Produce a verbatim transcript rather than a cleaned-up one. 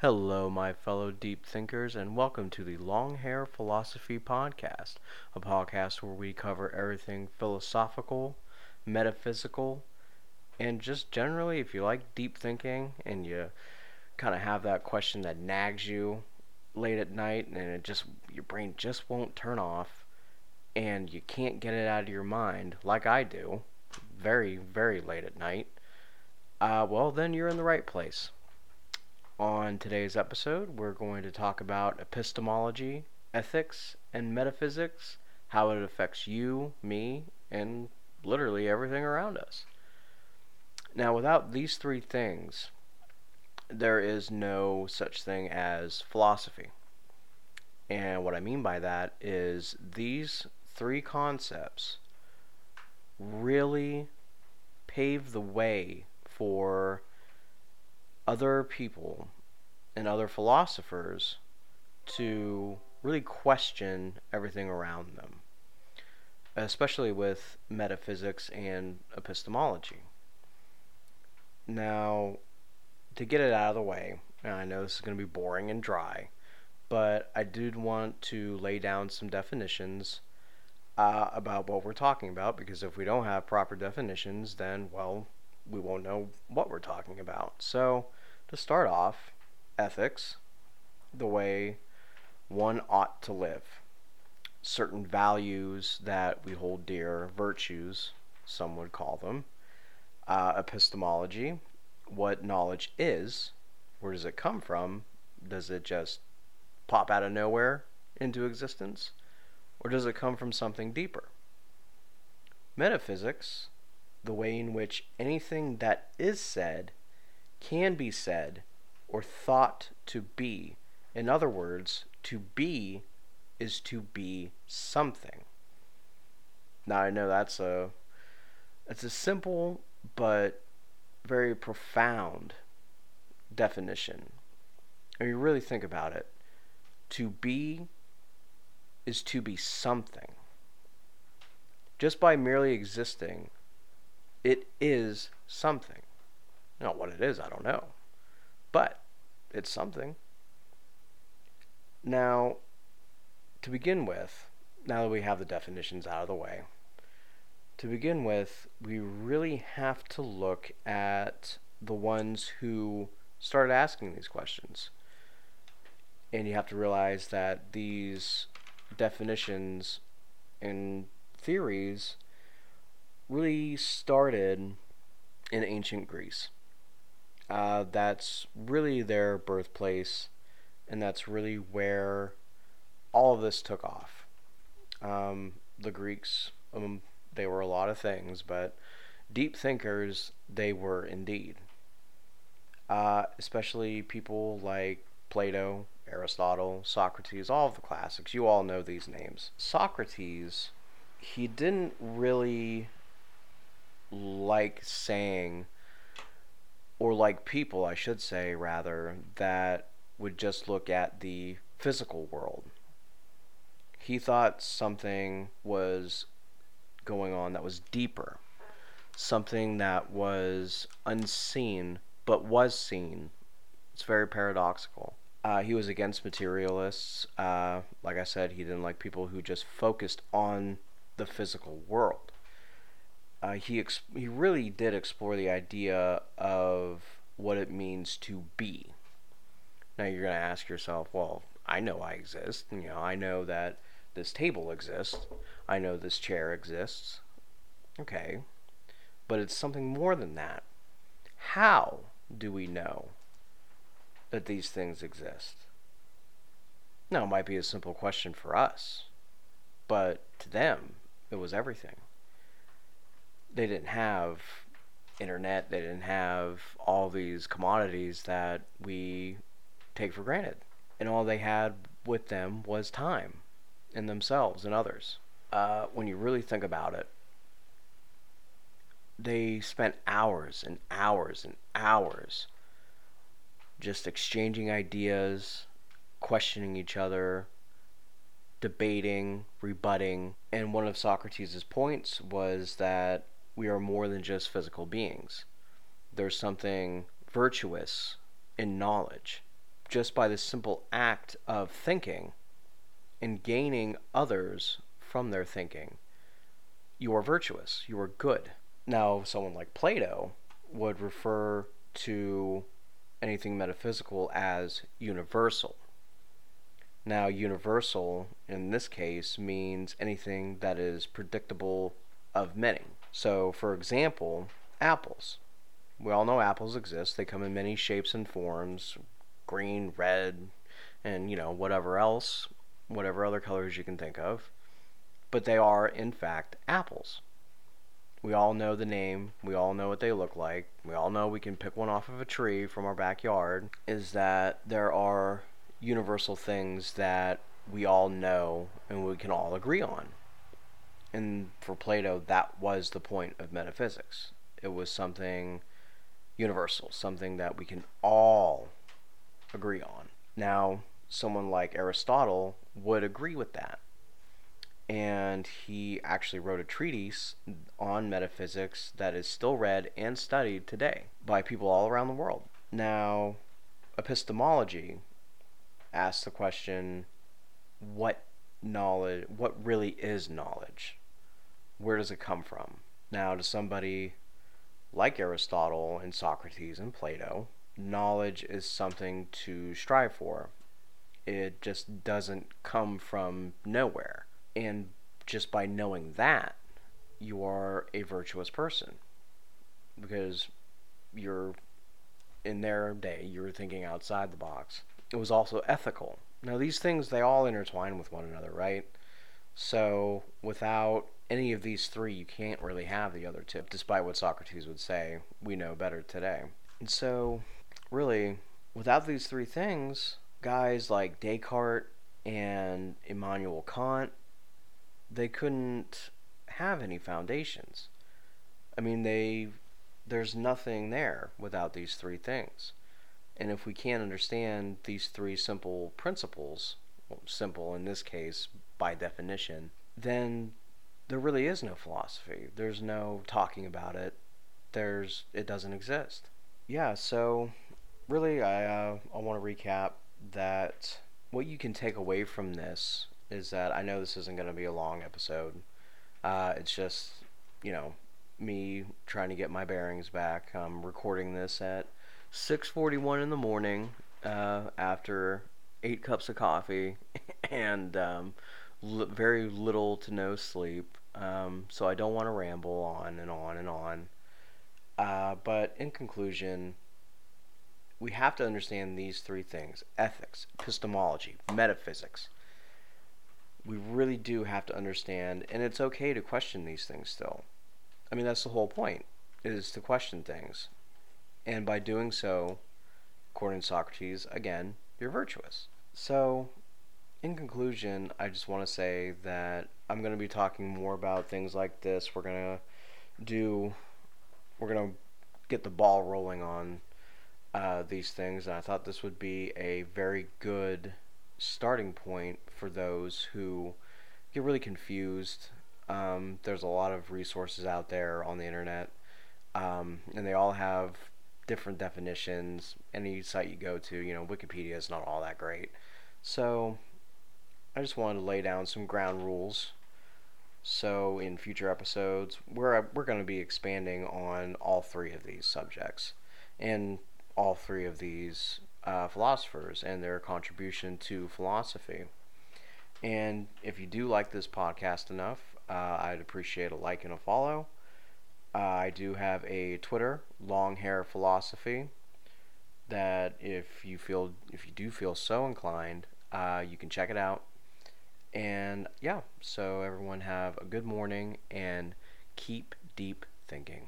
Hello, my fellow deep thinkers, and welcome to the Long Hair Philosophy Podcast, a podcast where we cover everything philosophical, metaphysical, and just generally, if you like deep thinking and you kind of have that question that nags you late at night and it just your brain just won't turn off and you can't get it out of your mind, like I do, very, very late at night, uh, well, then you're in the right place. On today's episode, we're going to talk about epistemology, ethics, and metaphysics, how it affects you, me, and literally everything around us. Now, without these three things, there is no such thing as philosophy. And what I mean by that is these three concepts really pave the way for other people and other philosophers to really question everything around them, especially with metaphysics and epistemology. Now, to get it out of the way, and I know this is going to be boring and dry, but I did want to lay down some definitions uh, about what we're talking about, because if we don't have proper definitions, then, well, we won't know what we're talking about. So, to start off, ethics, the way one ought to live, certain values that we hold dear, virtues, some would call them. Uh, epistemology, what knowledge is, where does it come from? Does it just pop out of nowhere into existence? Or does it come from something deeper? Metaphysics, the way in which anything that is said can be said or thought to be. In other words, to be is to be something. Now, I know that's a it's a simple but very profound definition. I mean, really think about it. To be is to be something. Just by merely existing, it is something. Not what it is, I don't know. But it's something. Now, to begin with, now that we have the definitions out of the way, to begin with, we really have to look at the ones who started asking these questions. And you have to realize that these definitions and theories really started in ancient Greece. Uh, that's really their birthplace, and that's really where all of this took off. Um, the Greeks, um, they were a lot of things, but deep thinkers they were indeed. Uh, especially people like Plato, Aristotle, Socrates, all of the classics. You all know these names. Socrates, he didn't really like saying, or like people, I should say, rather, that would just look at the physical world. He thought something was going on that was deeper, something that was unseen but was seen. It's very paradoxical. Uh, he was against materialists. Uh, like I said, he didn't like people who just focused on the physical world. Uh, he ex- he really did explore the idea of what it means to be. Now you're going to ask yourself, well, I know I exist. You know, I know that this table exists. I know this chair exists. Okay. But it's something more than that. How do we know that these things exist? Now, it might be a simple question for us, but to them, it was everything. They didn't have internet, they didn't have all these commodities that we take for granted. And all they had with them was time, and themselves and others. Uh, when you really think about it, they spent hours and hours and hours just exchanging ideas, questioning each other, debating, rebutting. And one of Socrates' points was that we are more than just physical beings. There's something virtuous in knowledge. just by the simple act of thinking and gaining others from their thinking, you are virtuous, you are good. Now, someone like Plato would refer to anything metaphysical as universal. Now, universal in this case means anything that is predictable of many. So, for example, apples. We all know apples exist. They come in many shapes and forms, green, red, and, you know, whatever else, whatever other colors you can think of. But they are, in fact, apples. We all know the name. We all know what they look like. We all know we can pick one off of a tree from our backyard. Is that there are universal things that we all know and we can all agree on. And for Plato, that was the point of metaphysics. It was something universal, something that we can all agree on. Now, someone like Aristotle would agree with that. And he actually wrote a treatise on metaphysics that is still read and studied today by people all around the world. Now, epistemology asks the question, what knowledge, what really is knowledge? Where does it come from? Now, to somebody like Aristotle and Socrates and Plato, knowledge is something to strive for. It just doesn't come from nowhere. And just by knowing that, you are a virtuous person. Because you're, in their day, you were thinking outside the box. It was also ethical. Now, these things, they all intertwine with one another, right? So, without any of these three, you can't really have the other two, despite what Socrates would say, we know better today. And so, really, without these three things, guys like Descartes and Immanuel Kant, they couldn't have any foundations. I mean, they there's nothing there without these three things. And if we can't understand these three simple principles, well, simple in this case by definition, then there really is no philosophy. There's no talking about it. There's it doesn't exist. Yeah, so really I uh, I want to recap that what you can take away from this is that I know this isn't going to be a long episode. Uh, it's just, you know, me trying to get my bearings back. I'm recording this at six forty-one in the morning uh, after eight cups of coffee and um, li- very little to no sleep. Um, so I don't want to ramble on and on and on. Uh, but in conclusion, we have to understand these three things: ethics, epistemology, metaphysics. We really do have to understand, and it's okay to question these things still. I mean, that's the whole point, is to question things. And by doing so, according to Socrates, again, you're virtuous. So, in conclusion, I just want to say that I'm going to be talking more about things like this. We're going to do, we're going to get the ball rolling on uh, these things, and I thought this would be a very good starting point for those who get really confused. Um, there's a lot of resources out there on the internet, um, and they all have different definitions. Any site you go to, you know, Wikipedia is not all that great. So I just wanted to lay down some ground rules. So in future episodes, we're we're going to be expanding on all three of these subjects and all three of these Uh, philosophers and their contribution to philosophy. And if you do like this podcast enough, uh, I'd appreciate a like and a follow. Uh, I do have a Twitter, Long Hair Philosophy, that if you feel if you do feel so inclined, uh, you can check it out. And yeah, so everyone have a good morning and keep deep thinking.